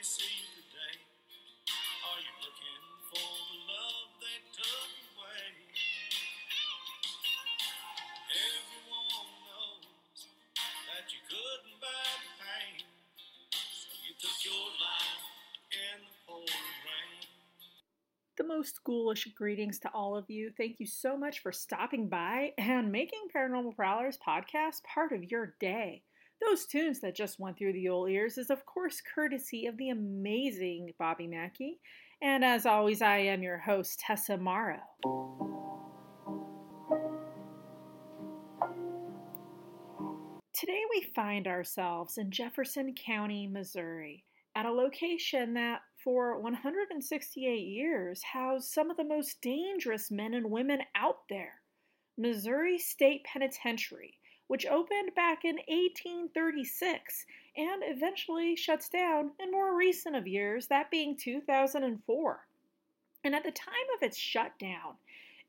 they see today? Are you looking for the love they took away? Everyone knows that you couldn't buy the pain, so you took your life in the pouring rain. The most ghoulish greetings to all of you. Thank you so much for stopping by and making Paranormal Prowlers podcast part of your day. Those tunes that just went through the old ears is, of course, courtesy of the amazing Bobby Mackey. And as always, I am your host, Tessa Morrow. Today we find ourselves in Jefferson County, Missouri, at a location that for 168 years housed some of the most dangerous men and women out there, Missouri State Penitentiary, which opened back in 1836 and eventually shuts down in more recent of years, that being 2004. And at the time of its shutdown,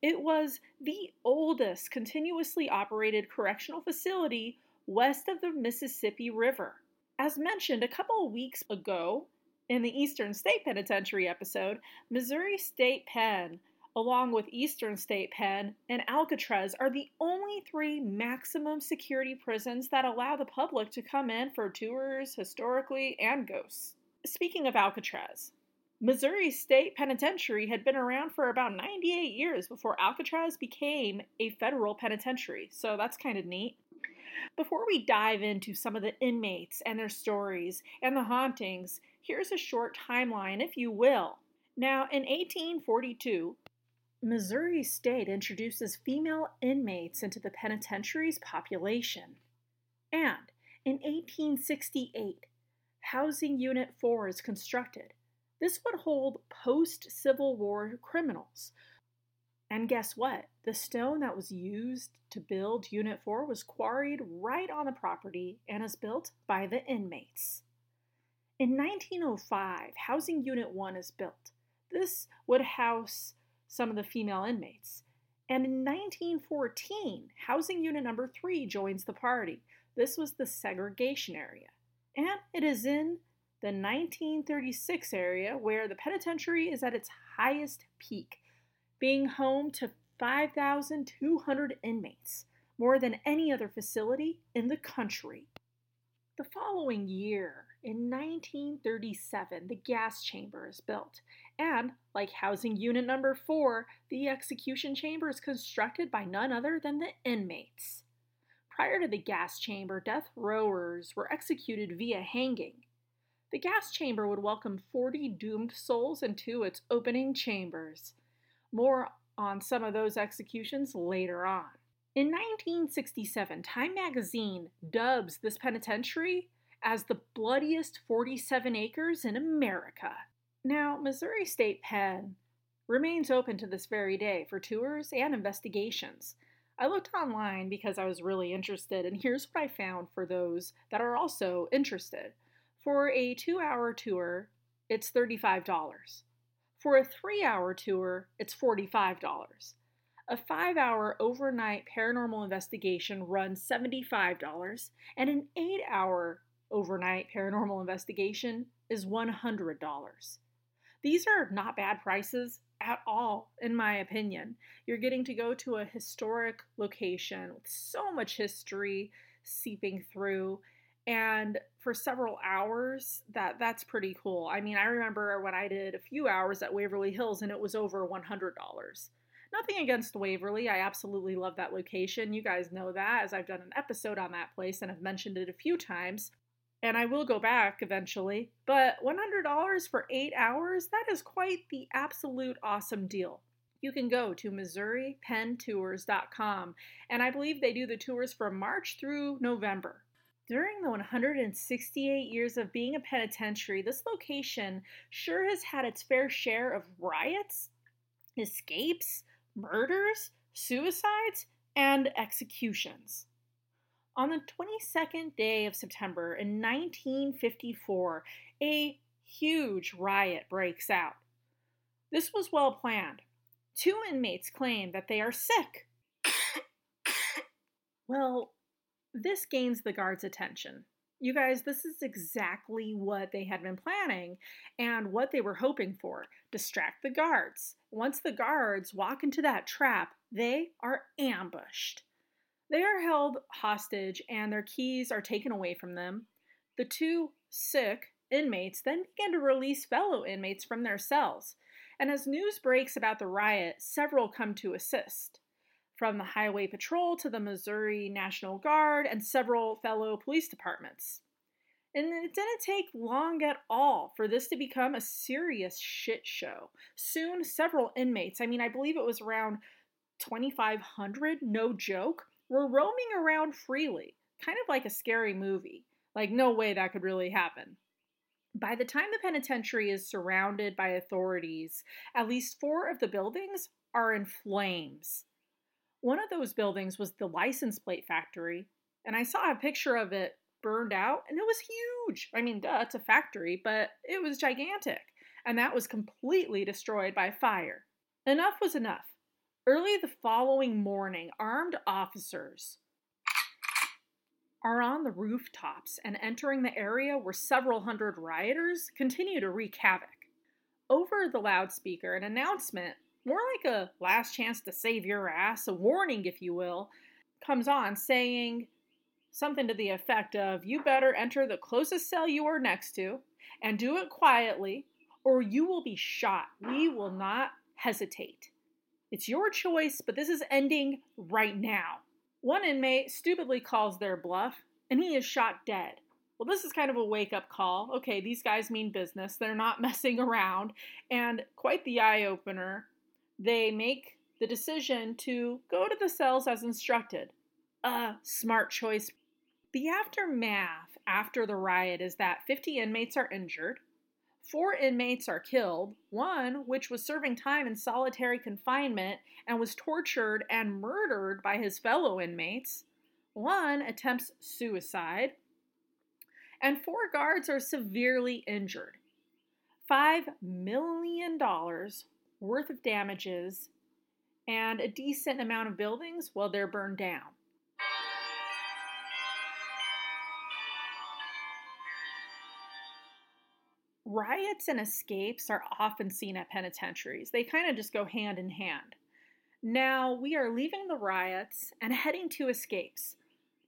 it was the oldest continuously operated correctional facility west of the Mississippi River. As mentioned a couple of weeks ago in the Eastern State Penitentiary episode, Missouri State Pen, along with Eastern State Pen and Alcatraz, are the only three maximum security prisons that allow the public to come in for tours, historically, and ghosts. Speaking of Alcatraz, Missouri State Penitentiary had been around for about 98 years before Alcatraz became a federal penitentiary, so that's kind of neat. Before we dive into some of the inmates and their stories and the hauntings, here's a short timeline, if you will. Now, in 1842, Missouri State introduces female inmates into the penitentiary's population. And in 1868, Housing Unit 4 is constructed. This would hold post-Civil War criminals. And guess what? The stone that was used to build Unit 4 was quarried right on the property and is built by the inmates. In 1905, Housing Unit 1 is built. This would house some of the female inmates. And in 1914, Housing Unit number 3 joins the party. This was the segregation area. And it is in the 1936 area where the penitentiary is at its highest peak, being home to 5,200 inmates, more than any other facility in the country. The following year, in 1937, the gas chamber is built, and, like Housing Unit number 4, the execution chamber is constructed by none other than the inmates. Prior to the gas chamber, death rowers were executed via hanging. The gas chamber would welcome 40 doomed souls into its opening chambers. More on some of those executions later on. In 1967, Time magazine dubs this penitentiary as the bloodiest 47 acres in America. Now, Missouri State Pen remains open to this very day for tours and investigations. I looked online because I was really interested, and here's what I found for those that are also interested. For a 2-hour tour, it's $35. For a 3-hour tour, it's $45. A 5-hour overnight paranormal investigation runs $75, and an 8-hour overnight paranormal investigation is $100. These are not bad prices at all, in my opinion. You're getting to go to a historic location with so much history seeping through, and for several hours, that's pretty cool. I mean, I remember when I did a few hours at Waverly Hills, and it was over $100. Nothing against Waverly. I absolutely love that location. You guys know that, as I've done an episode on that place and I've mentioned it a few times. And I will go back eventually. But $100 for 8 hours, that is quite the absolute awesome deal. You can go to MissouriPenTours.com. And I believe they do the tours from March through November. During the 168 years of being a penitentiary, this location sure has had its fair share of riots, escapes, murders, suicides, and executions. On the 22nd day of September in 1954, a huge riot breaks out. This was well planned. 2 inmates claim that they are sick. Well, this gains the guards' attention. You guys, this is exactly what they had been planning and what they were hoping for. Distract the guards. Once the guards walk into that trap, they are ambushed. They are held hostage and their keys are taken away from them. The two sick inmates then begin to release fellow inmates from their cells. And as news breaks about the riot, several come to assist. From the Highway Patrol to the Missouri National Guard and several fellow police departments. And it didn't take long at all for this to become a serious shit show. Soon, several inmates, I believe it was around 2,500, no joke, were roaming around freely, kind of like a scary movie. Like, no way that could really happen. By the time the penitentiary is surrounded by authorities, at least 4 of the buildings are in flames. One of those buildings was the license plate factory, and I saw a picture of it burned out, and it was huge. It's a factory, but it was gigantic, and that was completely destroyed by fire. Enough was enough. Early the following morning, armed officers are on the rooftops and entering the area where several hundred rioters continue to wreak havoc. Over the loudspeaker, an announcement, more like a last chance to save your ass, a warning if you will, comes on saying something to the effect of, you better enter the closest cell you are next to and do it quietly or you will be shot. We will not hesitate. It's your choice, but this is ending right now. One inmate stupidly calls their bluff, and he is shot dead. Well, this is kind of a wake-up call. Okay, these guys mean business. They're not messing around. And quite the eye-opener, they make the decision to go to the cells as instructed. Smart choice. The aftermath after the riot is that 50 inmates are injured, 4 inmates are killed, one which was serving time in solitary confinement and was tortured and murdered by his fellow inmates, one attempts suicide, and 4 guards are severely injured. $5 million worth of damages and a decent amount of buildings, well, they're burned down. Riots and escapes are often seen at penitentiaries. They kind of just go hand in hand. Now, we are leaving the riots and heading to escapes.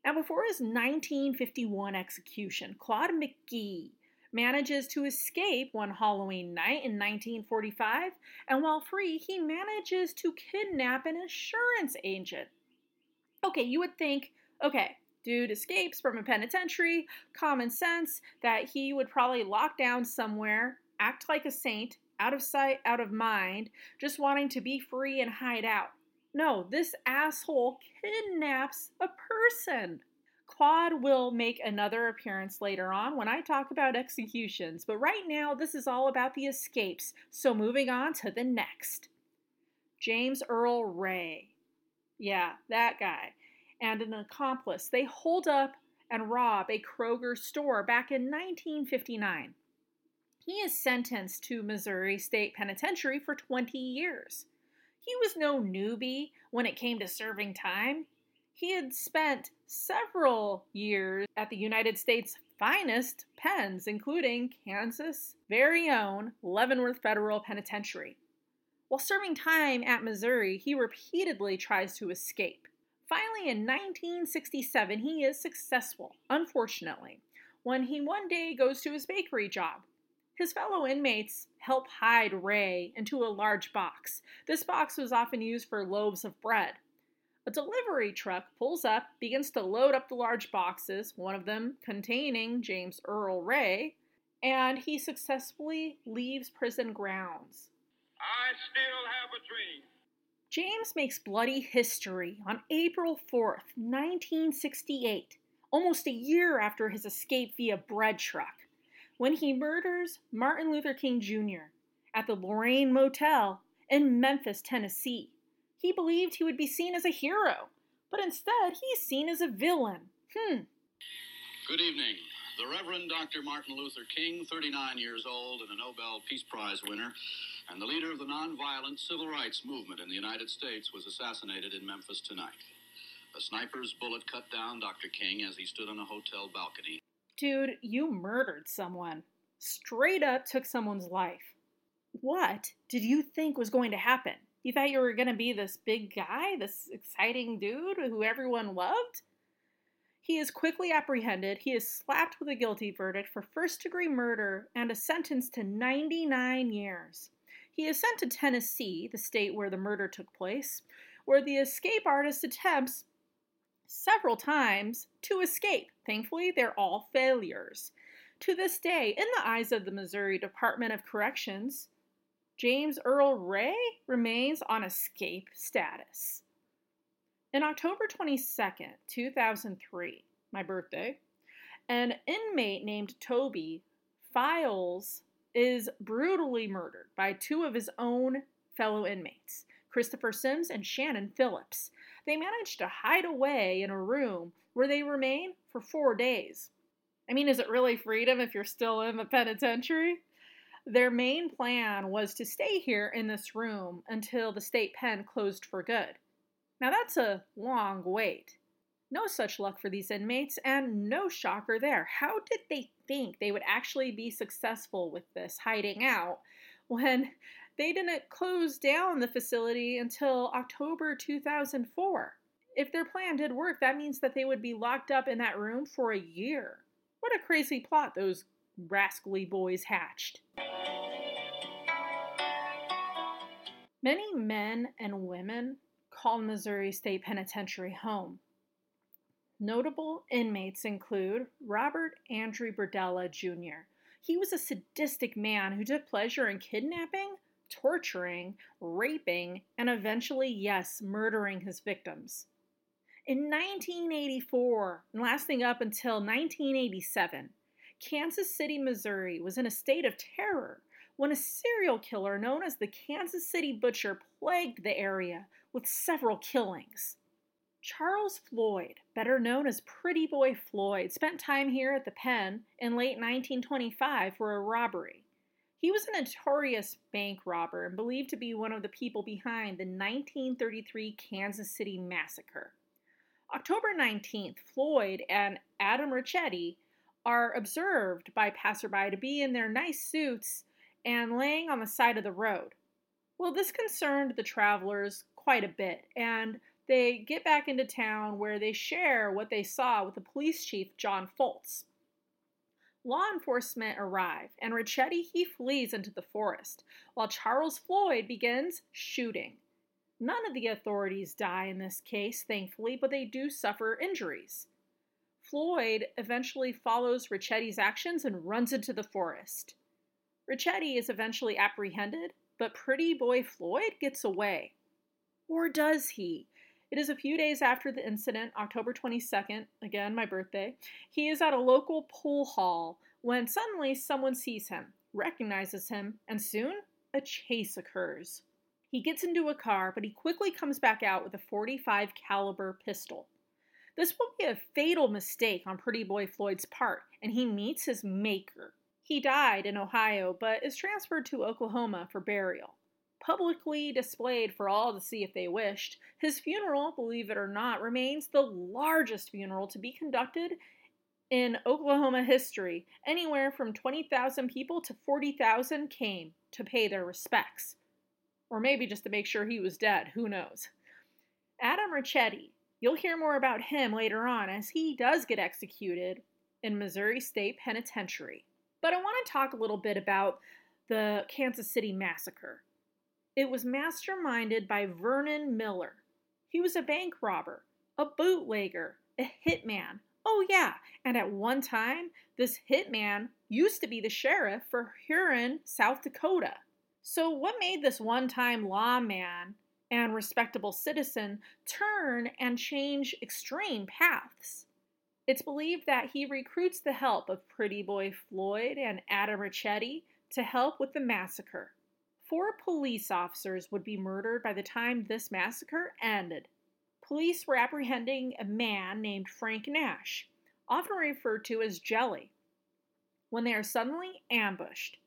Now, before his 1951 execution, Claude McGee manages to escape one Halloween night in 1945, and while free, he manages to kidnap an insurance agent. Okay, you would think, okay, dude escapes from a penitentiary, common sense that he would probably lock down somewhere, act like a saint, out of sight, out of mind, just wanting to be free and hide out. No, this asshole kidnaps a person. Claude will make another appearance later on when I talk about executions, but right now this is all about the escapes, so moving on to the next. James Earl Ray. Yeah, that guy. And an accomplice. They hold up and rob a Kroger store back in 1959. He is sentenced to Missouri State Penitentiary for 20 years. He was no newbie when it came to serving time. He had spent several years at the United States' finest pens, including Kansas' very own Leavenworth Federal Penitentiary. While serving time at Missouri, he repeatedly tries to escape. Finally, in 1967, he is successful, unfortunately, when he one day goes to his bakery job. His fellow inmates help hide Ray into a large box. This box was often used for loaves of bread. A delivery truck pulls up, begins to load up the large boxes, one of them containing James Earl Ray, and he successfully leaves prison grounds. I still have a dream. James makes bloody history on April 4th, 1968, almost a year after his escape via bread truck, when he murders Martin Luther King Jr. at the Lorraine Motel in Memphis, Tennessee. He believed he would be seen as a hero, but instead he's seen as a villain. Good evening. The Reverend Dr. Martin Luther King, 39 years old and a Nobel Peace Prize winner, and the leader of the nonviolent civil rights movement in the United States, was assassinated in Memphis tonight. A sniper's bullet cut down Dr. King as he stood on a hotel balcony. Dude, you murdered someone. Straight up took someone's life. What did you think was going to happen? You thought you were going to be this big guy, this exciting dude who everyone loved? He is quickly apprehended. He is slapped with a guilty verdict for first-degree murder and is sentenced to 99 years. He is sent to Tennessee, the state where the murder took place, where the escape artist attempts several times to escape. Thankfully, they're all failures. To this day, in the eyes of the Missouri Department of Corrections, James Earl Ray remains on escape status. In October 22nd, 2003, my birthday, an inmate named Toby Files is brutally murdered by two of his own fellow inmates, Christopher Sims and Shannon Phillips. They managed to hide away in a room where they remain for 4 days. I mean, is it really freedom if you're still in the penitentiary? Their main plan was to stay here in this room until the state pen closed for good. Now that's a long wait. No such luck for these inmates, and no shocker there. How did they think they would actually be successful with this hiding out when they didn't close down the facility until October 2004? If their plan did work, that means that they would be locked up in that room for a year. What a crazy plot those rascally boys hatched. Many men and women call Missouri State Penitentiary home. Notable inmates include Robert Andrew Berdella Jr. He was a sadistic man who took pleasure in kidnapping, torturing, raping, and eventually, yes, murdering his victims. In 1984, and lasting up until 1987, Kansas City, Missouri was in a state of terror when a serial killer known as the Kansas City Butcher plagued the area with several killings. Charles Floyd, better known as Pretty Boy Floyd, spent time here at the pen in late 1925 for a robbery. He was a notorious bank robber and believed to be one of the people behind the 1933 Kansas City Massacre. October 19th, Floyd and Adam Ricchetti are observed by passerby to be in their nice suits and laying on the side of the road. Well, this concerned the travelers quite a bit, and they get back into town where they share what they saw with the police chief, John Fultz. Law enforcement arrive, and Ricchetti, he flees into the forest, while Charles Floyd begins shooting. None of the authorities die in this case, thankfully, but they do suffer injuries. Floyd eventually follows Ricchetti's actions and runs into the forest. Ricchetti is eventually apprehended, but Pretty Boy Floyd gets away. Or does he? It is a few days after the incident, October 22nd, again my birthday. He is at a local pool hall when suddenly someone sees him, recognizes him, and soon a chase occurs. He gets into a car, but he quickly comes back out with a .45 caliber pistol. This will be a fatal mistake on Pretty Boy Floyd's part, and he meets his maker. He died in Ohio, but is transferred to Oklahoma for burial. Publicly displayed for all to see if they wished, his funeral, believe it or not, remains the largest funeral to be conducted in Oklahoma history. Anywhere from 20,000 people to 40,000 came to pay their respects. Or maybe just to make sure he was dead, who knows. Adam Ricchetti, you'll hear more about him later on as he does get executed in Missouri State Penitentiary. But I want to talk a little bit about the Kansas City Massacre. It was masterminded by Vernon Miller. He was a bank robber, a bootlegger, a hitman. Oh yeah, and at one time, this hitman used to be the sheriff for Huron, South Dakota. So what made this one-time lawman and respectable citizen turn and change extreme paths? It's believed that he recruits the help of Pretty Boy Floyd and Adam Ricchetti to help with the massacre. 4 police officers would be murdered by the time this massacre ended. Police were apprehending a man named Frank Nash, often referred to as Jelly, when they are suddenly ambushed.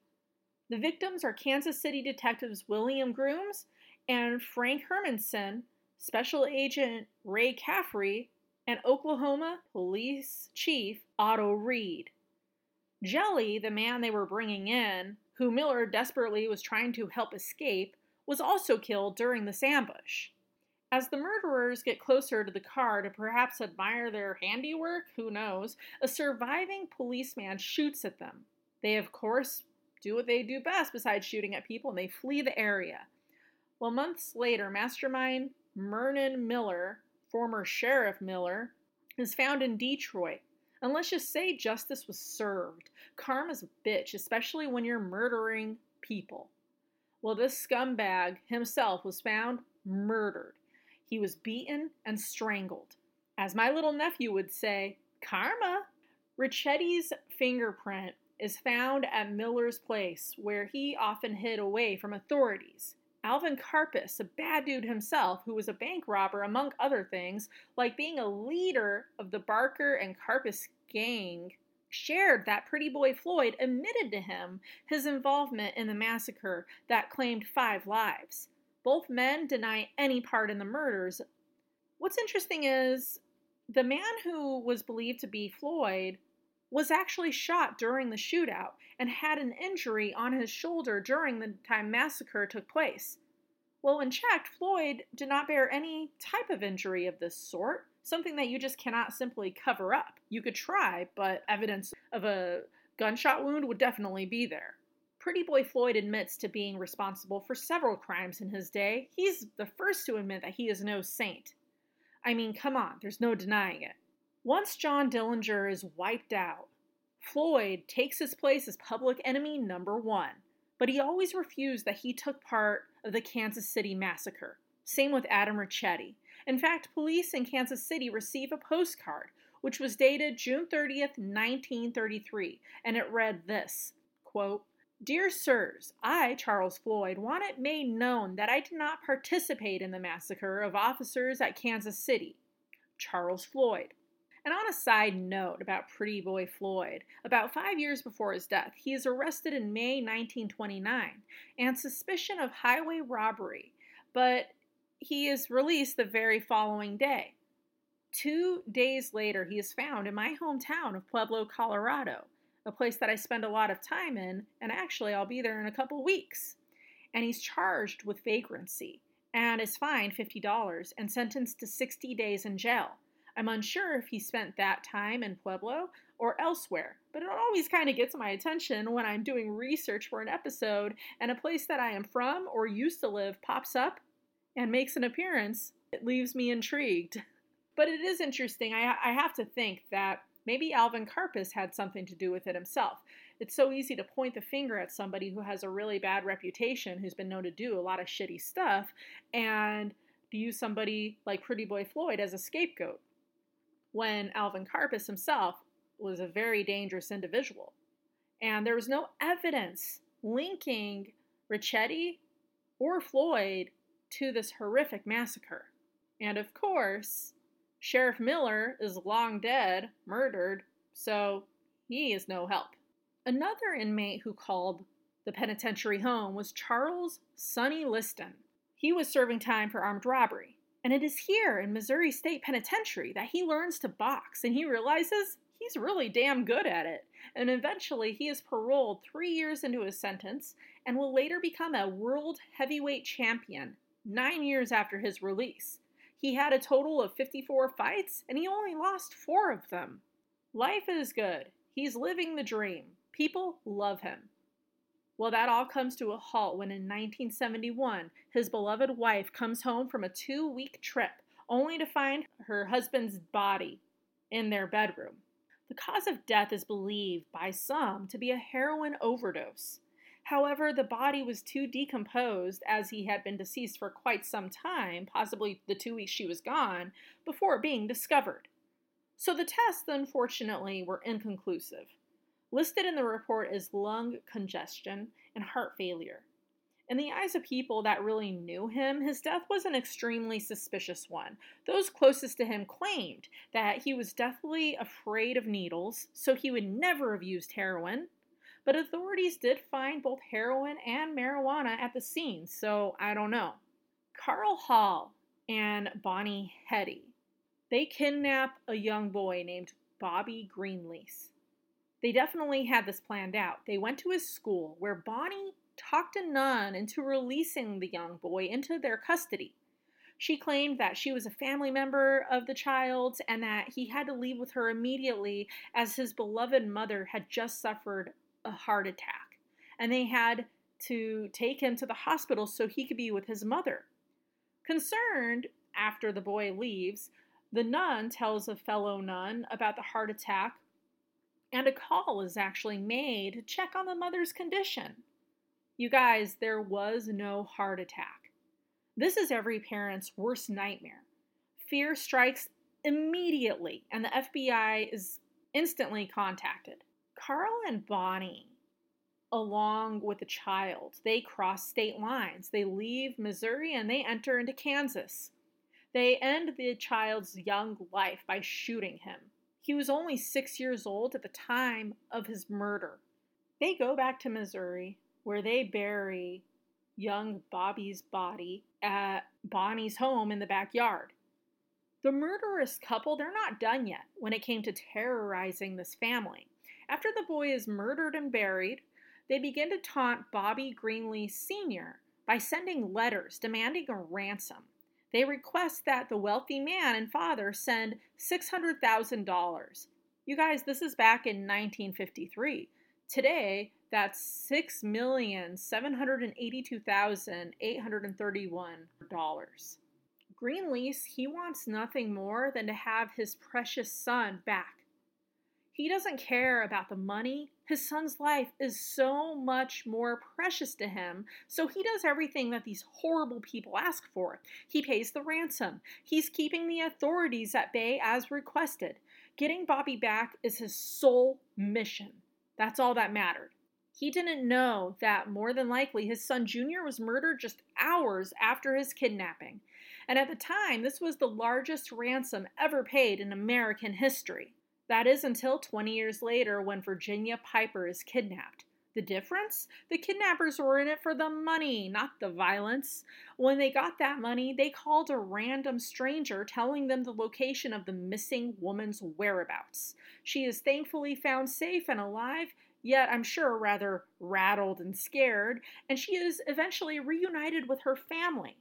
The victims are Kansas City detectives William Grooms and Frank Hermanson, Special Agent Ray Caffrey, and Oklahoma Police Chief Otto Reed. Jelly, the man they were bringing in, who Miller desperately was trying to help escape, was also killed during this ambush. As the murderers get closer to the car to perhaps admire their handiwork, who knows, a surviving policeman shoots at them. They, of course, do what they do best besides shooting at people, and they flee the area. Well, months later, mastermind Vernon Miller, former Sheriff Miller, is found in Detroit. And let's just say justice was served. Karma's a bitch, especially when you're murdering people. Well, this scumbag himself was found murdered. He was beaten and strangled. As my little nephew would say, karma. Ricchetti's fingerprint is found at Miller's place, where he often hid away from authorities. Alvin Karpis, a bad dude himself, who was a bank robber, among other things, like being a leader of the Barker and Karpis gang, shared that Pretty Boy Floyd admitted to him his involvement in the massacre that claimed 5 lives. Both men deny any part in the murders. What's interesting is the man who was believed to be Floyd was actually shot during the shootout and had an injury on his shoulder during the time massacre took place. Well, when checked, Floyd did not bear any type of injury of this sort, something that you just cannot simply cover up. You could try, but evidence of a gunshot wound would definitely be there. Pretty Boy Floyd admits to being responsible for several crimes in his day. He's the first to admit that he is no saint. I mean, come on, there's no denying it. Once John Dillinger is wiped out, Floyd takes his place as public enemy number 1, but he always refused that he took part of the Kansas City massacre. Same with Adam Ricchetti. In fact, police in Kansas City receive a postcard, which was dated June 30th, 1933, and it read this, quote, "Dear sirs, I, Charles Floyd, want it made known that I did not participate in the massacre of officers at Kansas City. Charles Floyd." And on a side note about Pretty Boy Floyd, about 5 years before his death, he is arrested in May 1929 and suspicion of highway robbery, but he is released the very following day. 2 days later, he is found in my hometown of Pueblo, Colorado, a place that I spend a lot of time in, and actually I'll be there in a couple weeks. And he's charged with vagrancy and is fined $50 and sentenced to 60 days in jail. I'm unsure if he spent that time in Pueblo or elsewhere, but it always kind of gets my attention when I'm doing research for an episode and a place that I am from or used to live pops up and makes an appearance. It leaves me intrigued. But it is interesting. I have to think that maybe Alvin Karpis had something to do with it himself. It's so easy to point the finger at somebody who has a really bad reputation, who's been known to do a lot of shitty stuff, and to use somebody like Pretty Boy Floyd as a scapegoat, when Alvin Karpis himself was a very dangerous individual. And there was no evidence linking Ricchetti or Floyd to this horrific massacre. And of course, Sheriff Miller is long dead, murdered, so he is no help. Another inmate who called the penitentiary home was Charles Sonny Liston. He was serving time for armed robbery. And it is here in Missouri State Penitentiary that he learns to box, and he realizes he's really damn good at it. And eventually he is paroled 3 years into his sentence and will later become a world heavyweight champion 9 years after his release. He had a total of 54 fights, and he only lost 4 of them. Life is good. He's living the dream. People love him. Well, that all comes to a halt when in 1971, his beloved wife comes home from a 2-week trip, only to find her husband's body in their bedroom. The cause of death is believed by some to be a heroin overdose. However, the body was too decomposed, as he had been deceased for quite some time, possibly the 2 weeks she was gone, before being discovered. So the tests, unfortunately, were inconclusive. Listed in the report is lung congestion and heart failure. In the eyes of people that really knew him, his death was an extremely suspicious one. Those closest to him claimed that he was deathly afraid of needles, so he would never have used heroin. But authorities did find both heroin and marijuana at the scene, so I don't know. Carl Hall and Bonnie Heady, they kidnap a young boy named Bobby Greenlease. They definitely had this planned out. They went to his school where Bonnie talked a nun into releasing the young boy into their custody. She claimed that she was a family member of the child and that he had to leave with her immediately as his beloved mother had just suffered a heart attack. And they had to take him to the hospital so he could be with his mother. Concerned, after the boy leaves, the nun tells a fellow nun about the heart attack, and a call is actually made to check on the mother's condition. You guys, there was no heart attack. This is every parent's worst nightmare. Fear strikes immediately, and the FBI is instantly contacted. Carl and Bonnie, along with the child, they cross state lines. They leave Missouri and they enter into Kansas. They end the child's young life by shooting him. He was only 6 years old at the time of his murder. They go back to Missouri, where they bury young Bobby's body at Bonnie's home in the backyard. The murderous couple, they're not done yet when it came to terrorizing this family. After the boy is murdered and buried, they begin to taunt Bobby Greenlee Sr. by sending letters demanding a ransom. They request that the wealthy man and father send $600,000. You guys, this is back in 1953. Today, that's $6,782,831. Greenlease, he wants nothing more than to have his precious son back. He doesn't care about the money. His son's life is so much more precious to him, so he does everything that these horrible people ask for. He pays the ransom. He's keeping the authorities at bay as requested. Getting Bobby back is his sole mission. That's all that mattered. He didn't know that more than likely his son Junior was murdered just hours after his kidnapping. And at the time, this was the largest ransom ever paid in American history. That is until 20 years later when Virginia Piper is kidnapped. The difference? The kidnappers were in it for the money, not the violence. When they got that money, they called a random stranger telling them the location of the missing woman's whereabouts. She is thankfully found safe and alive, yet I'm sure rather rattled and scared, and she is eventually reunited with her family.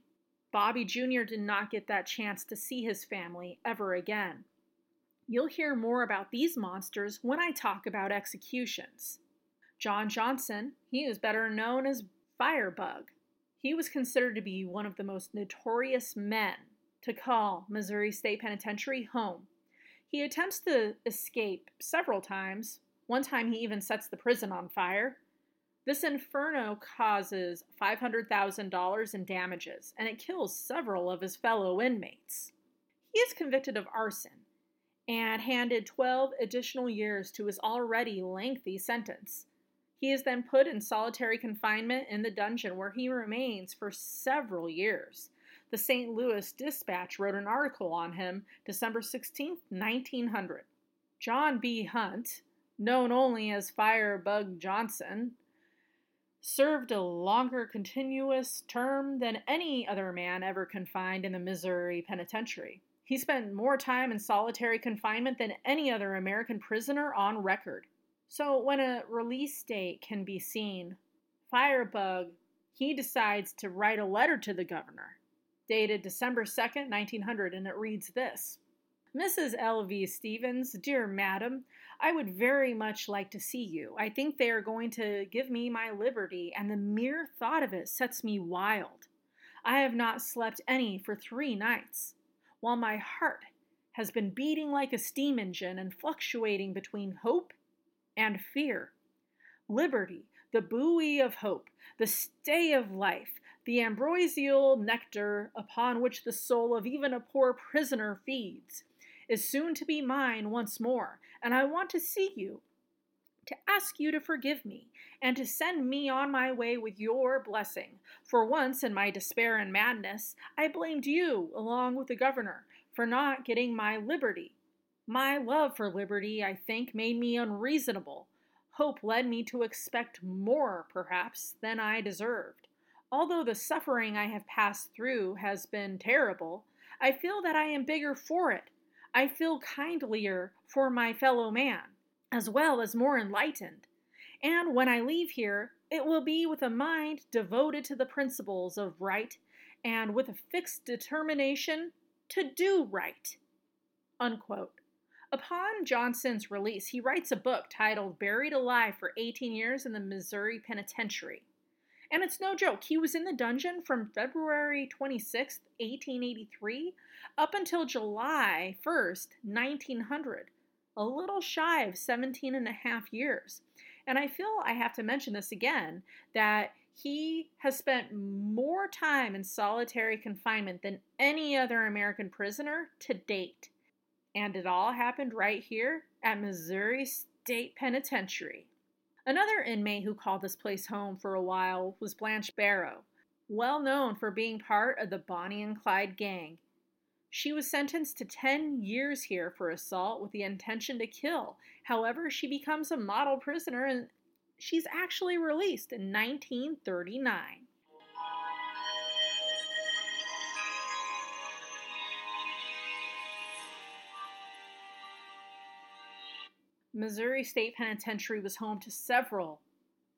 Bobby Jr. did not get that chance to see his family ever again. You'll hear more about these monsters when I talk about executions. John Johnson, he is better known as Firebug. He was considered to be one of the most notorious men to call Missouri State Penitentiary home. He attempts to escape several times. One time he even sets the prison on fire. This inferno causes $500,000 in damages, and it kills several of his fellow inmates. He is convicted of arson and handed 12 additional years to his already lengthy sentence. He is then put in solitary confinement in the dungeon where he remains for several years. The St. Louis Dispatch wrote an article on him December 16, 1900. John B. Hunt, known only as Firebug Johnson, served a longer continuous term than any other man ever confined in the Missouri Penitentiary. He spent more time in solitary confinement than any other American prisoner on record. So when a release date can be seen, Firebug, he decides to write a letter to the governor, dated December 2nd, 1900, and it reads this. Mrs. L.V. Stevens, dear madam, I would very much like to see you. I think they are going to give me my liberty, and the mere thought of it sets me wild. I have not slept any for 3 nights. While my heart has been beating like a steam engine and fluctuating between hope and fear. Liberty, the buoy of hope, the stay of life, the ambrosial nectar upon which the soul of even a poor prisoner feeds, is soon to be mine once more, and I want to see you, to ask you to forgive me, and to send me on my way with your blessing. For once in my despair and madness, I blamed you, along with the governor, for not getting my liberty. My love for liberty, I think, made me unreasonable. Hope led me to expect more, perhaps, than I deserved. Although the suffering I have passed through has been terrible, I feel that I am bigger for it. I feel kindlier for my fellow man. as well as more enlightened. And when I leave here, it will be with a mind devoted to the principles of right and with a fixed determination to do right." Unquote. Upon Johnson's release, he writes a book titled Buried Alive for 18 Years in the Missouri Penitentiary. And it's no joke, he was in the dungeon from February 26, 1883, up until July 1st, 1900, a little shy of 17 and a half years. And I feel I have to mention this again, that he has spent more time in solitary confinement than any other American prisoner to date. And it all happened right here at Missouri State Penitentiary. Another inmate who called this place home for a while was Blanche Barrow, well known for being part of the Bonnie and Clyde gang. She was sentenced to 10 years here for assault with the intention to kill. However, she becomes a model prisoner and she's actually released in 1939. Missouri State Penitentiary was home to several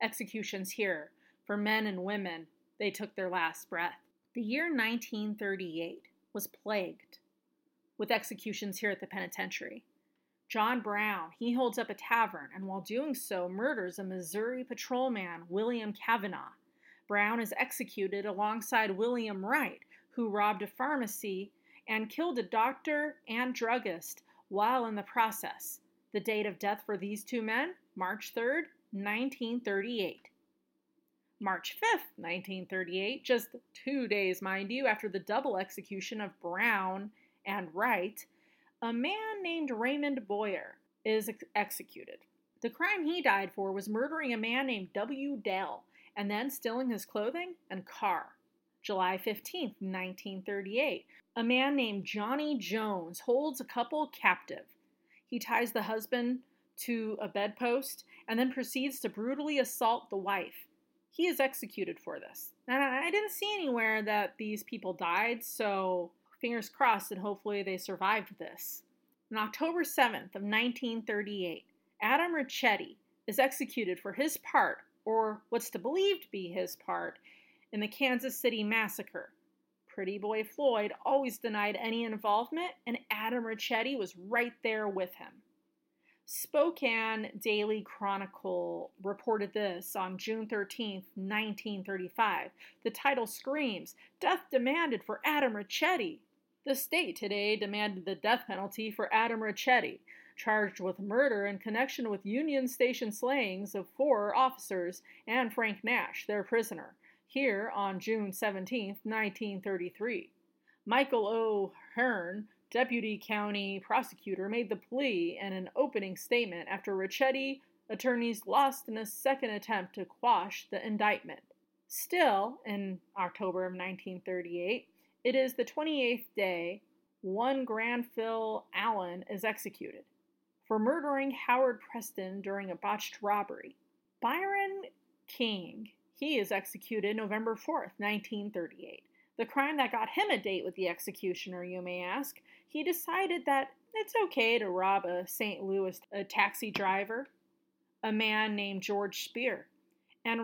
executions here for men and women. They took their last breath. The year 1938 was plagued with executions here at the penitentiary. John Brown, he holds up a tavern and while doing so murders a Missouri patrolman, William Cavanaugh. Brown is executed alongside William Wright, who robbed a pharmacy and killed a doctor and druggist while in the process. The date of death for these two men, March 3rd, 1938. March 5th, 1938, just 2 days, mind you, after the double execution of Brown and Wright, a man named Raymond Boyer is executed. The crime he died for was murdering a man named W. Dell and then stealing his clothing and car. July 15th, 1938, a man named Johnny Jones holds a couple captive. He ties the husband to a bedpost and then proceeds to brutally assault the wife. He is executed for this. And I didn't see anywhere that these people died, so fingers crossed and hopefully they survived this. On October 7th of 1938, Adam Ricchetti is executed for his part, or what's to believe to be his part, in the Kansas City massacre. Pretty Boy Floyd always denied any involvement, and Adam Ricchetti was right there with him. Spokane Daily Chronicle reported this on June 13, 1935. The title screams, "Death Demanded for Adam Ricchetti." The state today demanded the death penalty for Adam Ricchetti, charged with murder in connection with Union Station slayings of four officers and Frank Nash, their prisoner. Here on June 17, 1933, Michael O. Hearn, deputy county prosecutor, made the plea in an opening statement after Ricchetti attorneys lost in a second attempt to quash the indictment. Still, in October of 1938, it is the 28th day one Granville Allen is executed for murdering Howard Preston during a botched robbery. Byron King, he is executed November 4th, 1938. The crime that got him a date with the executioner, you may ask. He decided that it's okay to rob a St. Louis taxi driver, a man named George Spear. And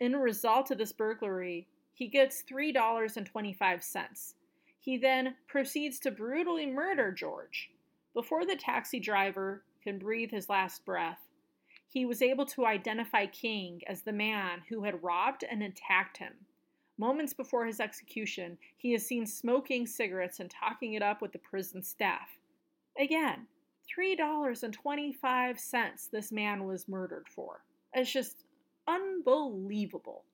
in a result of this burglary, he gets $3.25. He then proceeds to brutally murder George. Before the taxi driver can breathe his last breath, he was able to identify King as the man who had robbed and attacked him. Moments before his execution, he is seen smoking cigarettes and talking it up with the prison staff. Again, $3.25 this man was murdered for. It's just unbelievable.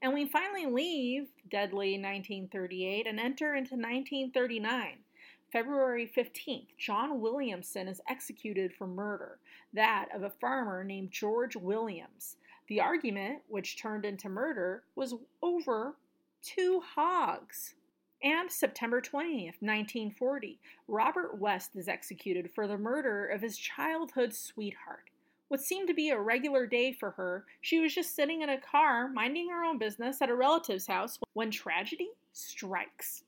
And we finally leave deadly 1938 and enter into 1939. February 15th, John Williamson is executed for murder, that of a farmer named George Williams. The argument, which turned into murder, was over 2 hogs. And September 20th, 1940, Robert West is executed for the murder of his childhood sweetheart. What seemed to be a regular day for her, she was just sitting in a car, minding her own business at a relative's house when tragedy strikes.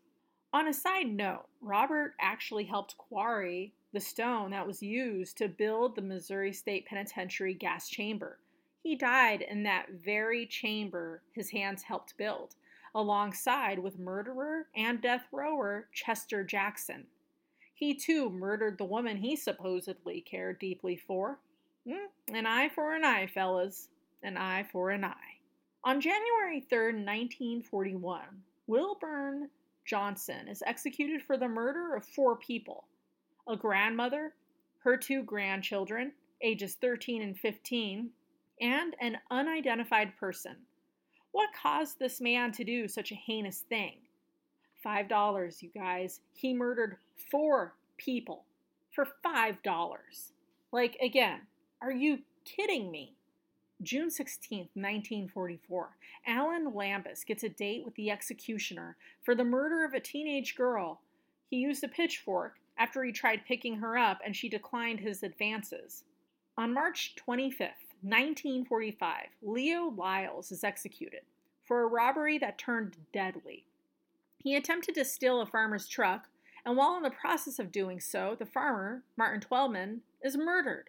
On a side note, Robert actually helped quarry the stone that was used to build the Missouri State Penitentiary gas chamber. He died in that very chamber his hands helped build, alongside with murderer and death rower Chester Jackson. He too murdered the woman he supposedly cared deeply for. An eye for an eye, fellas. An eye for an eye. On January 3rd, 1941, Wilburn Johnson is executed for the murder of four people: a grandmother, her two grandchildren, ages 13 and 15, and an unidentified person. What caused this man to do such a heinous thing? $5, you guys. He murdered four people for $5. Like, again, are you kidding me? June 16, 1944, Alan Lambus gets a date with the executioner for the murder of a teenage girl. He used a pitchfork after he tried picking her up and she declined his advances. On March 25, 1945, Leo Lyles is executed for a robbery that turned deadly. He attempted to steal a farmer's truck, and while in the process of doing so, the farmer, Martin Twellman, is murdered.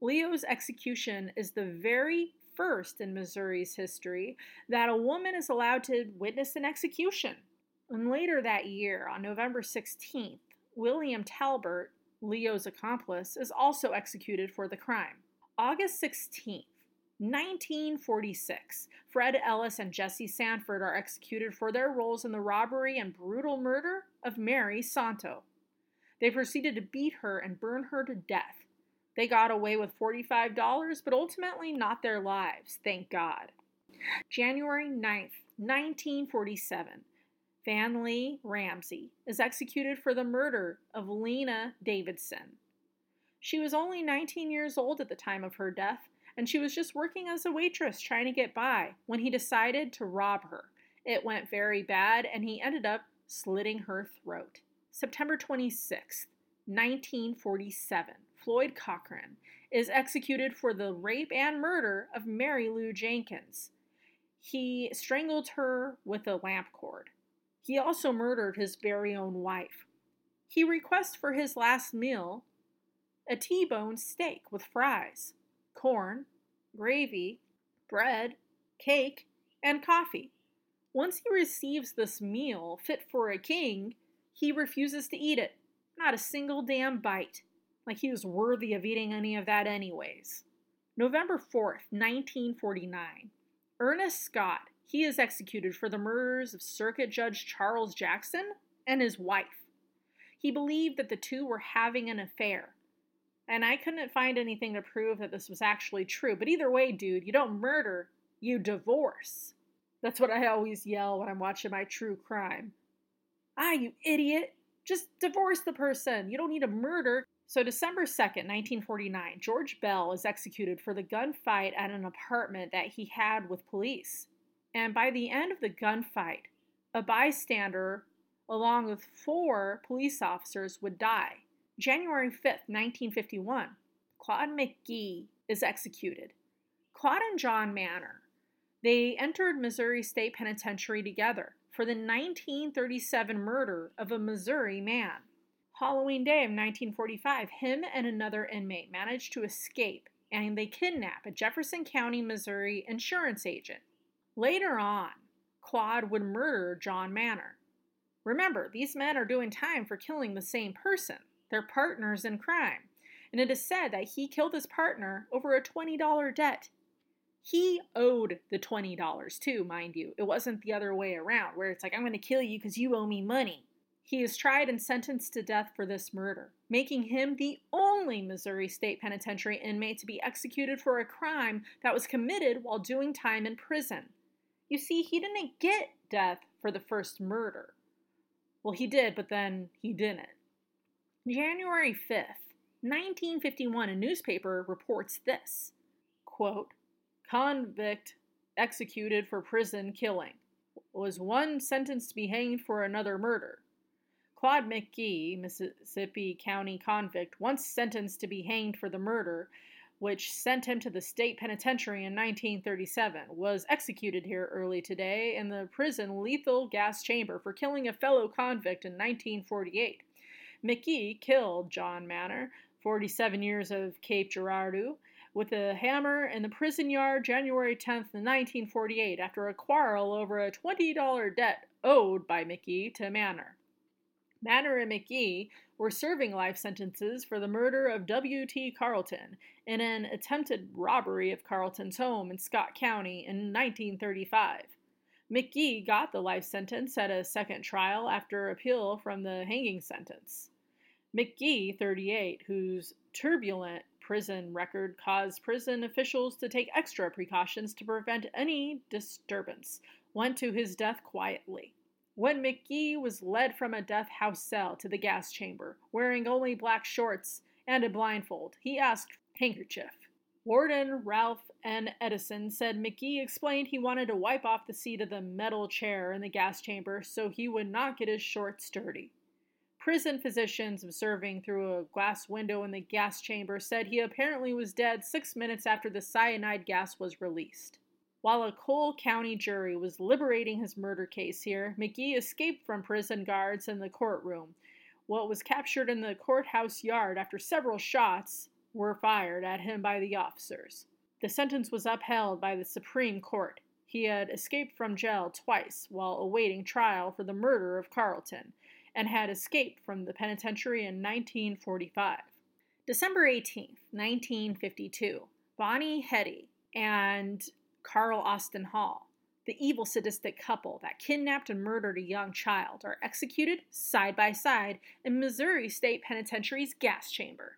Leo's execution is the very first in Missouri's history that a woman is allowed to witness an execution. And later that year, on November 16th, William Talbert, Leo's accomplice, is also executed for the crime. August 16th, 1946, Fred Ellis and Jesse Sanford are executed for their roles in the robbery and brutal murder of Mary Santo. They proceeded to beat her and burn her to death. They got away with $45, but ultimately not their lives, thank God. January 9th, 1947, Van Lee Ramsey is executed for the murder of Lena Davidson. She was only 19 years old at the time of her death, and she was just working as a waitress trying to get by when he decided to rob her. It went very bad, and he ended up slitting her throat. September 26th, 1947, Floyd Cochran is executed for the rape and murder of Mary Lou Jenkins. He strangled her with a lamp cord. He also murdered his very own wife. He requests for his last meal a T-bone steak with fries, corn, gravy, bread, cake, and coffee. Once he receives this meal fit for a king, he refuses to eat it. Not a single damn bite. Like he was worthy of eating any of that anyways. November 4th, 1949. Ernest Scott, he is executed for the murders of Circuit Judge Charles Jackson and his wife. He believed that the two were having an affair. And I couldn't find anything to prove that this was actually true. But either way, dude, you don't murder, you divorce. That's what I always yell when I'm watching my true crime. Ah, you idiot. Just divorce the person. You don't need to murder. So December 2nd, 1949, George Bell is executed for the gunfight at an apartment that he had with police. And by the end of the gunfight, a bystander, along with four police officers, would die. January 5th, 1951, Claude McGee is executed. Claude and John Manor, they entered Missouri State Penitentiary together for the 1937 murder of a Missouri man. Halloween day of 1945, him and another inmate managed to escape, and they kidnap a Jefferson County, Missouri insurance agent. Later on, Claude would murder John Manor. Remember, these men are doing time for killing the same person. They're partners in crime, and it is said that he killed his partner over a $20 debt. He owed the $20 too, mind you. It wasn't the other way around, where it's like, I'm going to kill you because you owe me money. He is tried and sentenced to death for this murder, making him the only Missouri State Penitentiary inmate to be executed for a crime that was committed while doing time in prison. You see, he didn't get death for the first murder. Well, he did, but then he didn't. January 5th, 1951, a newspaper reports this, quote, "Convict executed for prison killing. Was one sentenced to be hanged for another murder. Claude McGee, Mississippi County convict, once sentenced to be hanged for the murder, which sent him to the state penitentiary in 1937, was executed here early today in the prison lethal gas chamber for killing a fellow convict in 1948. McGee killed John Manor, 47 years of Cape Girardeau, with a hammer in the prison yard January 10th, 1948, after a quarrel over a $20 debt owed by McGee to Manor. Manor and McGee were serving life sentences for the murder of W.T. Carleton in an attempted robbery of Carleton's home in Scott County in 1935. McGee got the life sentence at a second trial after appeal from the hanging sentence. McGee, 38, whose turbulent prison record caused prison officials to take extra precautions to prevent any disturbance, went to his death quietly. When McGee was led from a death house cell to the gas chamber, wearing only black shorts and a blindfold, he asked handkerchief. Warden Ralph N. Edison said McGee explained he wanted to wipe off the seat of the metal chair in the gas chamber so he would not get his shorts dirty. Prison physicians observing through a glass window in the gas chamber said he apparently was dead 6 minutes after the cyanide gas was released. While a Cole County jury was liberating his murder case here, McGee escaped from prison guards in the courtroom. What was captured in the courthouse yard after several shots were fired at him by the officers. The sentence was upheld by the Supreme Court. He had escaped from jail twice while awaiting trial for the murder of Carleton, and had escaped from the penitentiary in 1945. December 18, 1952, Bonnie Heady and Carl Austin Hall, the evil, sadistic couple that kidnapped and murdered a young child, are executed side by side in Missouri State Penitentiary's gas chamber.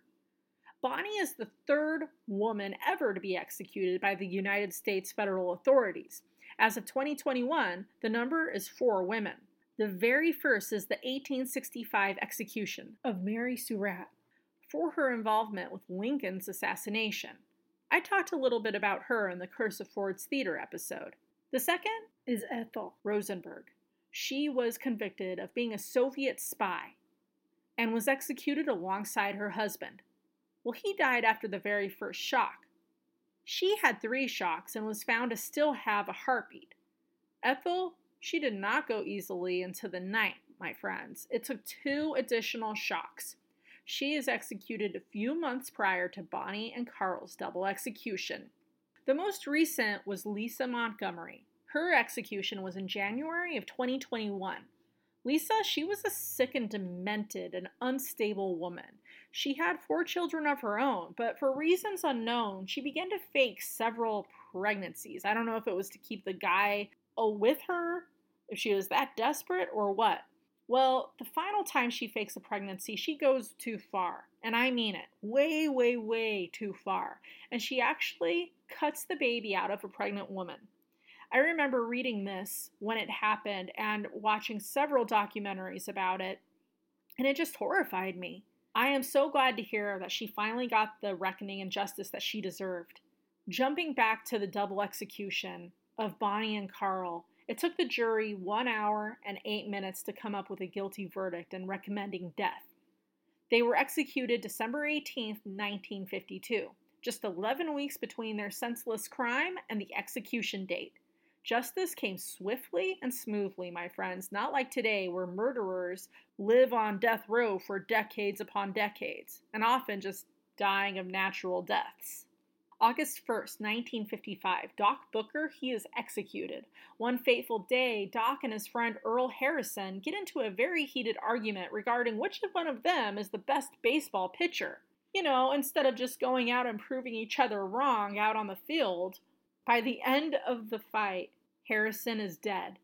Bonnie is the third woman ever to be executed by the United States federal authorities. As of 2021, the number is 4 women. The very first is the 1865 execution of Mary Surratt for her involvement with Lincoln's assassination. I talked a little bit about her in the Curse of Ford's Theater episode. The second is Ethel Rosenberg. She was convicted of being a Soviet spy and was executed alongside her husband. Well, he died after the very first shock. She had 3 shocks and was found to still have a heartbeat. Ethel, she did not go easily into the night, my friends. It took 2 additional shocks. She is executed a few months prior to Bonnie and Carl's double execution. The most recent was Lisa Montgomery. Her execution was in January of 2021. Lisa, she was a sick and demented and unstable woman. She had 4 children of her own, but for reasons unknown, she began to fake several pregnancies. I don't know if it was to keep the guy with her, if she was that desperate, or what. Well, the final time she fakes a pregnancy, she goes too far. And I mean it. Way, way, way too far. And she actually cuts the baby out of a pregnant woman. I remember reading this when it happened and watching several documentaries about it, and it just horrified me. I am so glad to hear that she finally got the reckoning and justice that she deserved. Jumping back to the double execution of Bonnie and Carl, it took the jury 1 hour and 8 minutes to come up with a guilty verdict and recommending death. They were executed December 18, 1952, just 11 weeks between their senseless crime and the execution date. Justice came swiftly and smoothly, my friends, not like today where murderers live on death row for decades upon decades, and often just dying of natural deaths. August 1st, 1955, Doc Booker, he is executed. One fateful day, Doc and his friend Earl Harrison get into a very heated argument regarding which one of them is the best baseball pitcher. You know, instead of just going out and proving each other wrong out on the field, by the end of the fight, Harrison is dead.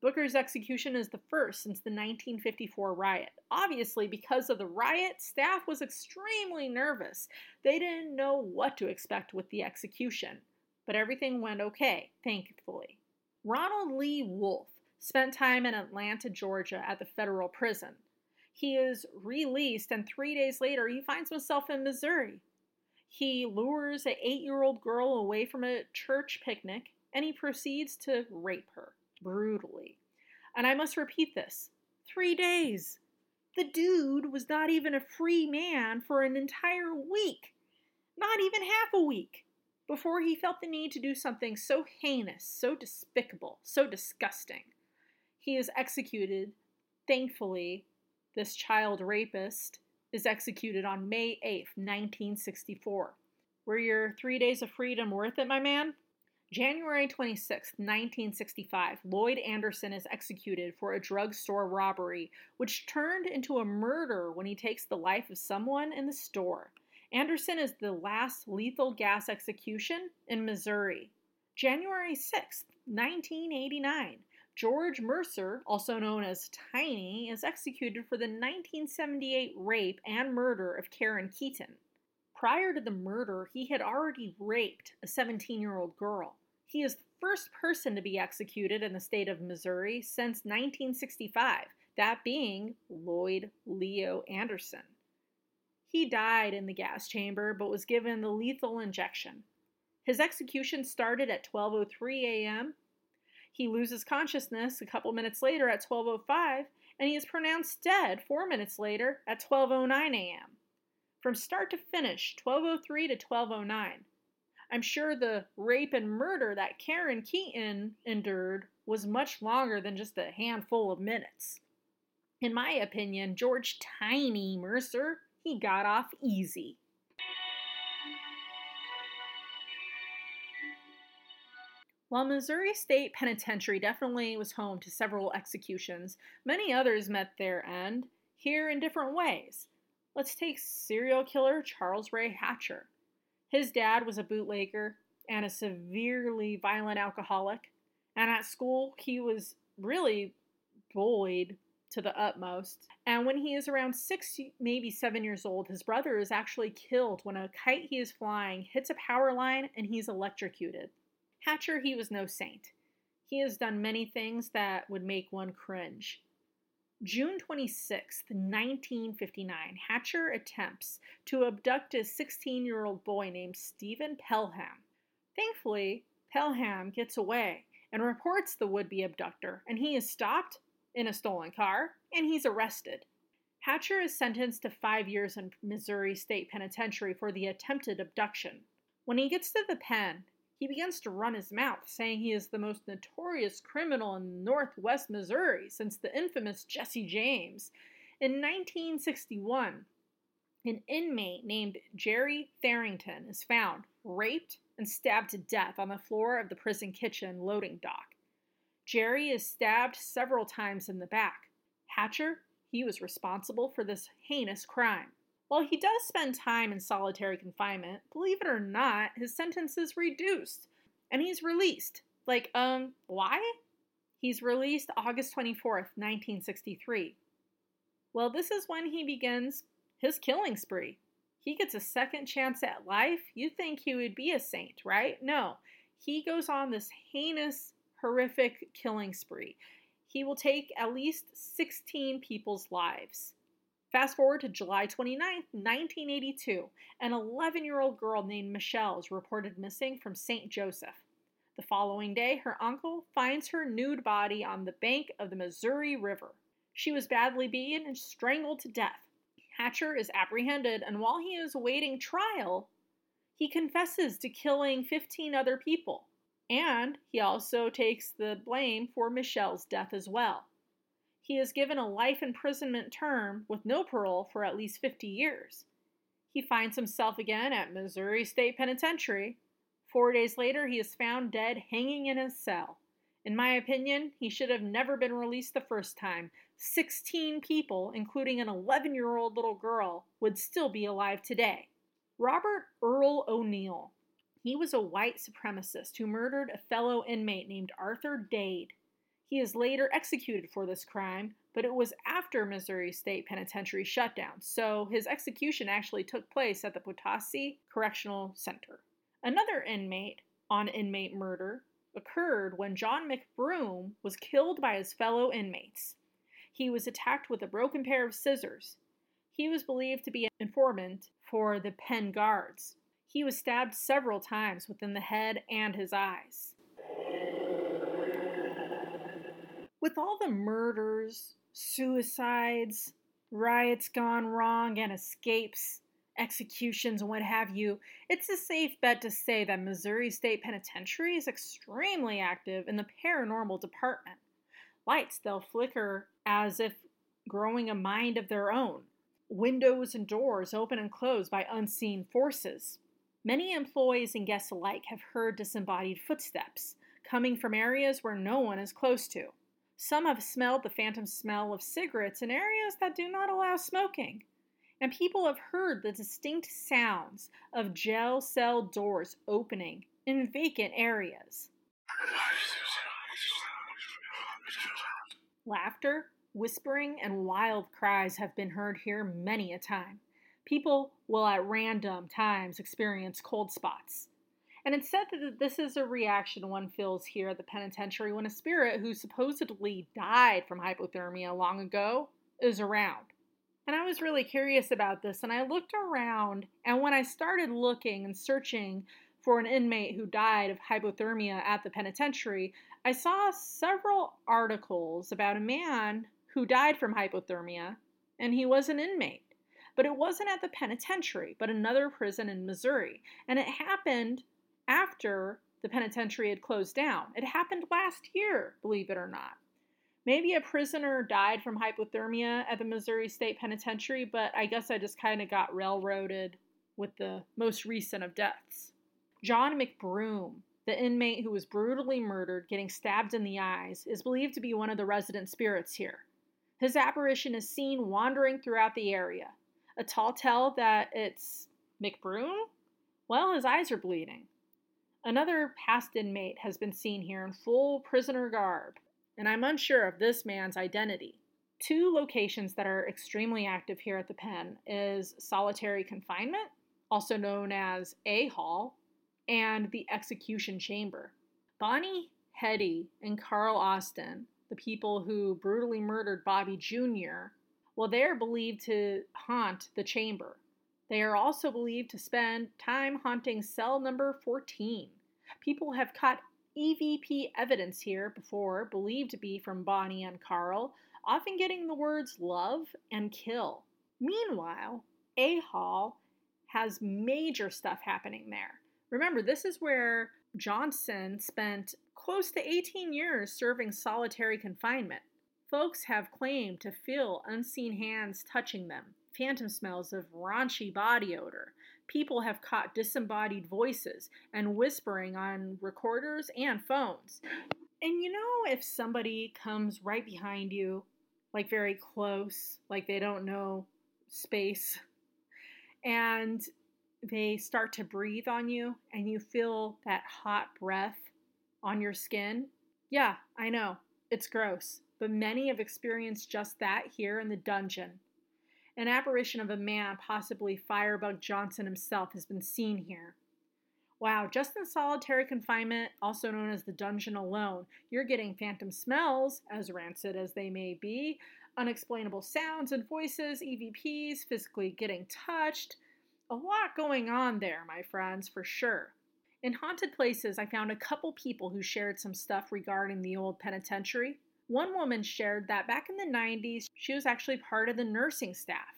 Booker's execution is the first since the 1954 riot. Obviously, because of the riot, staff was extremely nervous. They didn't know what to expect with the execution, but everything went okay, thankfully. Ronald Lee Wolfe spent time in Atlanta, Georgia at the federal prison. He is released, and 3 days later, he finds himself in Missouri. He lures an 8-year-old girl away from a church picnic, and he proceeds to rape her. Brutally. And I must repeat this. 3 days. The dude was not even a free man for an entire week. Not even half a week. Before he felt the need to do something so heinous, so despicable, so disgusting. He is executed, thankfully, this child rapist, is executed on May 8th, 1964. Were your 3 days of freedom worth it, my man? January 26th, 1965, Lloyd Anderson is executed for a drugstore robbery, which turned into a murder when he takes the life of someone in the store. Anderson is the last lethal gas execution in Missouri. January 6th, 1989, George Mercer, also known as Tiny, is executed for the 1978 rape and murder of Karen Keaton. Prior to the murder, he had already raped a 17-year-old girl. He is the first person to be executed in the state of Missouri since 1965, that being Lloyd Leo Anderson. He died in the gas chamber but was given the lethal injection. His execution started at 12:03 a.m. He loses consciousness a couple minutes later at 12:05, and he is pronounced dead 4 minutes later at 12:09 a.m. From start to finish, 12:03 to 12:09. I'm sure the rape and murder that Karen Keaton endured was much longer than just a handful of minutes. In my opinion, George Tiny Mercer, he got off easy. While Missouri State Penitentiary definitely was home to several executions, many others met their end, here in different ways. Let's take serial killer Charles Ray Hatcher. His dad was a bootlegger and a severely violent alcoholic, and at school he was really bullied to the utmost. And when he is around 6, maybe 7 years old, his brother is actually killed when a kite he is flying hits a power line and he's electrocuted. Hatcher, he was no saint. He has done many things that would make one cringe. June 26, 1959, Hatcher attempts to abduct a 16-year-old boy named Stephen Pelham. Thankfully, Pelham gets away and reports the would-be abductor, and he is stopped in a stolen car, and he's arrested. Hatcher is sentenced to 5 years in Missouri State Penitentiary for the attempted abduction. When he gets to the pen, he begins to run his mouth, saying he is the most notorious criminal in northwest Missouri since the infamous Jesse James. In 1961, an inmate named Jerry Tharrington is found, raped, and stabbed to death on the floor of the prison kitchen loading dock. Jerry is stabbed several times in the back. Hatcher, he was responsible for this heinous crime. While he does spend time in solitary confinement, believe it or not, his sentence is reduced, and he's released. Like, why? He's released August 24th, 1963. Well, this is when he begins his killing spree. He gets a second chance at life. You'd think he would be a saint, right? No. He goes on this heinous, horrific killing spree. He will take at least 16 people's lives. Fast forward to July 29, 1982, an 11-year-old girl named Michelle is reported missing from St. Joseph. The following day, her uncle finds her nude body on the bank of the Missouri River. She was badly beaten and strangled to death. Hatcher is apprehended, and while he is awaiting trial, he confesses to killing 15 other people. And he also takes the blame for Michelle's death as well. He is given a life imprisonment term with no parole for at least 50 years. He finds himself again at Missouri State Penitentiary. 4 days later, he is found dead hanging in his cell. In my opinion, he should have never been released the first time. 16 people, including an 11-year-old little girl, would still be alive today. Robert Earl O'Neill. He was a white supremacist who murdered a fellow inmate named Arthur Dade. He is later executed for this crime, but it was after Missouri State Penitentiary shutdown, so his execution actually took place at the Potosi Correctional Center. Another inmate on inmate murder occurred when John McBroom was killed by his fellow inmates. He was attacked with a broken pair of scissors. He was believed to be an informant for the Penn Guards. He was stabbed several times within the head and his eyes. With all the murders, suicides, riots gone wrong, and escapes, executions, and what have you, it's a safe bet to say that Missouri State Penitentiary is extremely active in the paranormal department. Lights, they'll flicker as if growing a mind of their own, windows and doors open and closed by unseen forces. Many employees and guests alike have heard disembodied footsteps coming from areas where no one is close to. Some have smelled the phantom smell of cigarettes in areas that do not allow smoking. And people have heard the distinct sounds of jail cell doors opening in vacant areas. Laughter, whispering, and wild cries have been heard here many a time. People will at random times experience cold spots. And it's said that this is a reaction one feels here at the penitentiary when a spirit who supposedly died from hypothermia long ago is around. And I was really curious about this, and I looked around, and when I started looking and searching for an inmate who died of hypothermia at the penitentiary, I saw several articles about a man who died from hypothermia, and he was an inmate. But it wasn't at the penitentiary, but another prison in Missouri. And it happened after the penitentiary had closed down. It happened last year, believe it or not. Maybe a prisoner died from hypothermia at the Missouri State Penitentiary, but I guess I just kind of got railroaded with the most recent of deaths. John McBroom, the inmate who was brutally murdered, getting stabbed in the eyes, is believed to be one of the resident spirits here. His apparition is seen wandering throughout the area. A tall tale that it's McBroom? Well, his eyes are bleeding. Another past inmate has been seen here in full prisoner garb, and I'm unsure of this man's identity. Two locations that are extremely active here at the pen is solitary confinement, also known as A Hall, and the execution chamber. Bonnie Heady and Carl Austin, the people who brutally murdered Bobby Jr., well, they are believed to haunt the chamber. They are also believed to spend time haunting cell number 14. People have caught EVP evidence here before, believed to be from Bonnie and Carl, often getting the words love and kill. Meanwhile, A Hall has major stuff happening there. Remember, this is where Johnson spent close to 18 years serving solitary confinement. Folks have claimed to feel unseen hands touching them, phantom smells of raunchy body odor. People have caught disembodied voices and whispering on recorders and phones. And you know if somebody comes right behind you, like very close, like they don't know space, and they start to breathe on you and you feel that hot breath on your skin? Yeah, I know, it's gross. But many have experienced just that here in the dungeon. An apparition of a man, possibly Firebug Johnson himself, has been seen here. Wow, just in solitary confinement, also known as the dungeon alone, you're getting phantom smells, as rancid as they may be, unexplainable sounds and voices, EVPs, physically getting touched. A lot going on there, my friends, for sure. In haunted places, I found a couple people who shared some stuff regarding the old penitentiary. One woman shared that back in the 90s, she was actually part of the nursing staff.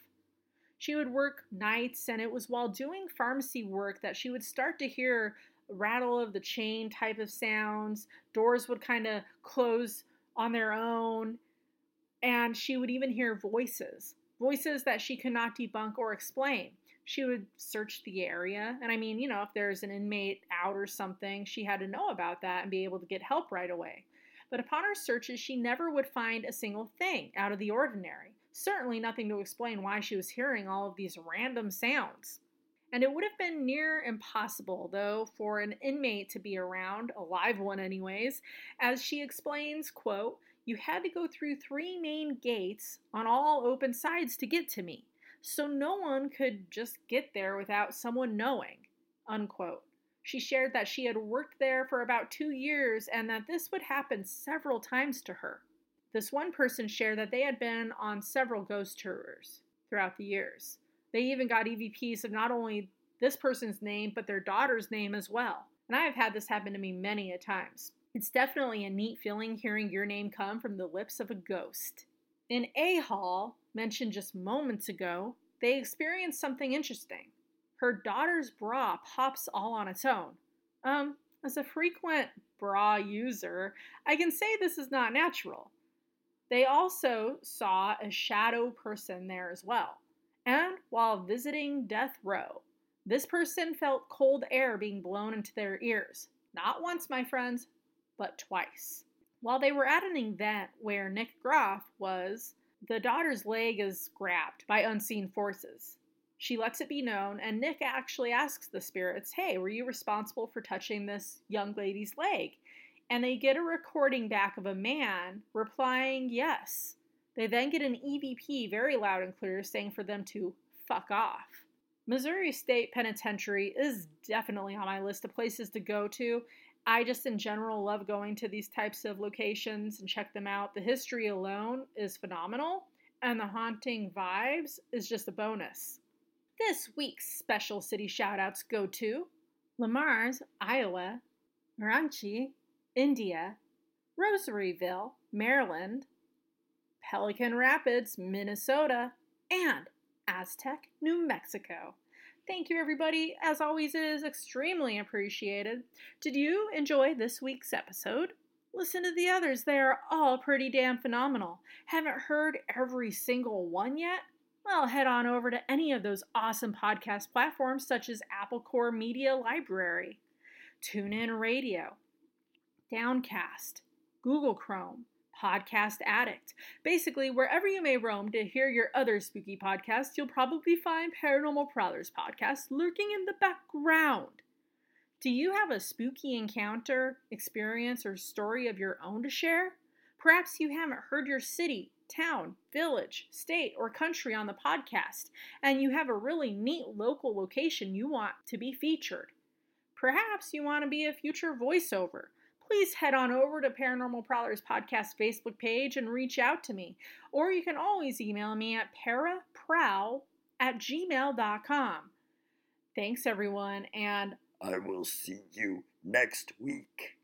She would work nights, and it was while doing pharmacy work that she would start to hear rattle of the chain type of sounds. Doors would kind of close on their own, and she would even hear voices that she could not debunk or explain. She would search the area, and I mean, you know, if there's an inmate out or something, she had to know about that and be able to get help right away. But upon her searches, she never would find a single thing out of the ordinary. Certainly nothing to explain why she was hearing all of these random sounds. And it would have been near impossible, though, for an inmate to be around, a live one anyways, as she explains, quote, "You had to go through 3 main gates on all open sides to get to me, so no one could just get there without someone knowing," unquote. She shared that she had worked there for about 2 years and that this would happen several times to her. This one person shared that they had been on several ghost tours throughout the years. They even got EVPs of not only this person's name, but their daughter's name as well. And I have had this happen to me many a times. It's definitely a neat feeling hearing your name come from the lips of a ghost. In A Hall, mentioned just moments ago, they experienced something interesting. Her daughter's bra pops all on its own. As a frequent bra user, I can say this is not natural. They also saw a shadow person there as well. And while visiting Death Row, this person felt cold air being blown into their ears. Not once, my friends, but twice. While they were at an event where Nick Groff was, the daughter's leg is grabbed by unseen forces. She lets it be known, and Nick actually asks the spirits, hey, were you responsible for touching this young lady's leg? And they get a recording back of a man replying yes. They then get an EVP very loud and clear saying for them to fuck off. Missouri State Penitentiary is definitely on my list of places to go to. I just in general love going to these types of locations and check them out. The history alone is phenomenal, and the haunting vibes is just a bonus. This week's special city shoutouts go to Lamar's, Iowa, Ranchi, India, Rosaryville, Maryland, Pelican Rapids, Minnesota, and Aztec, New Mexico. Thank you, everybody. As always, it is extremely appreciated. Did you enjoy this week's episode? Listen to the others. They are all pretty damn phenomenal. Haven't heard every single one yet? Well, head on over to any of those awesome podcast platforms such as Apple Core Media Library, TuneIn Radio, Downcast, Google Chrome, Podcast Addict. Basically, wherever you may roam to hear your other spooky podcasts, you'll probably find Paranormal Prowlers podcast lurking in the background. Do you have a spooky encounter, experience, or story of your own to share? Perhaps you haven't heard your city, town, village, state, or country on the podcast, and you have a really neat local location you want to be featured. Perhaps you want to be a future voiceover. Please head on over to Paranormal Prowlers Podcast Facebook page and reach out to me. Or you can always email me at paraprowl@gmail.com. Thanks, everyone, and I will see you next week.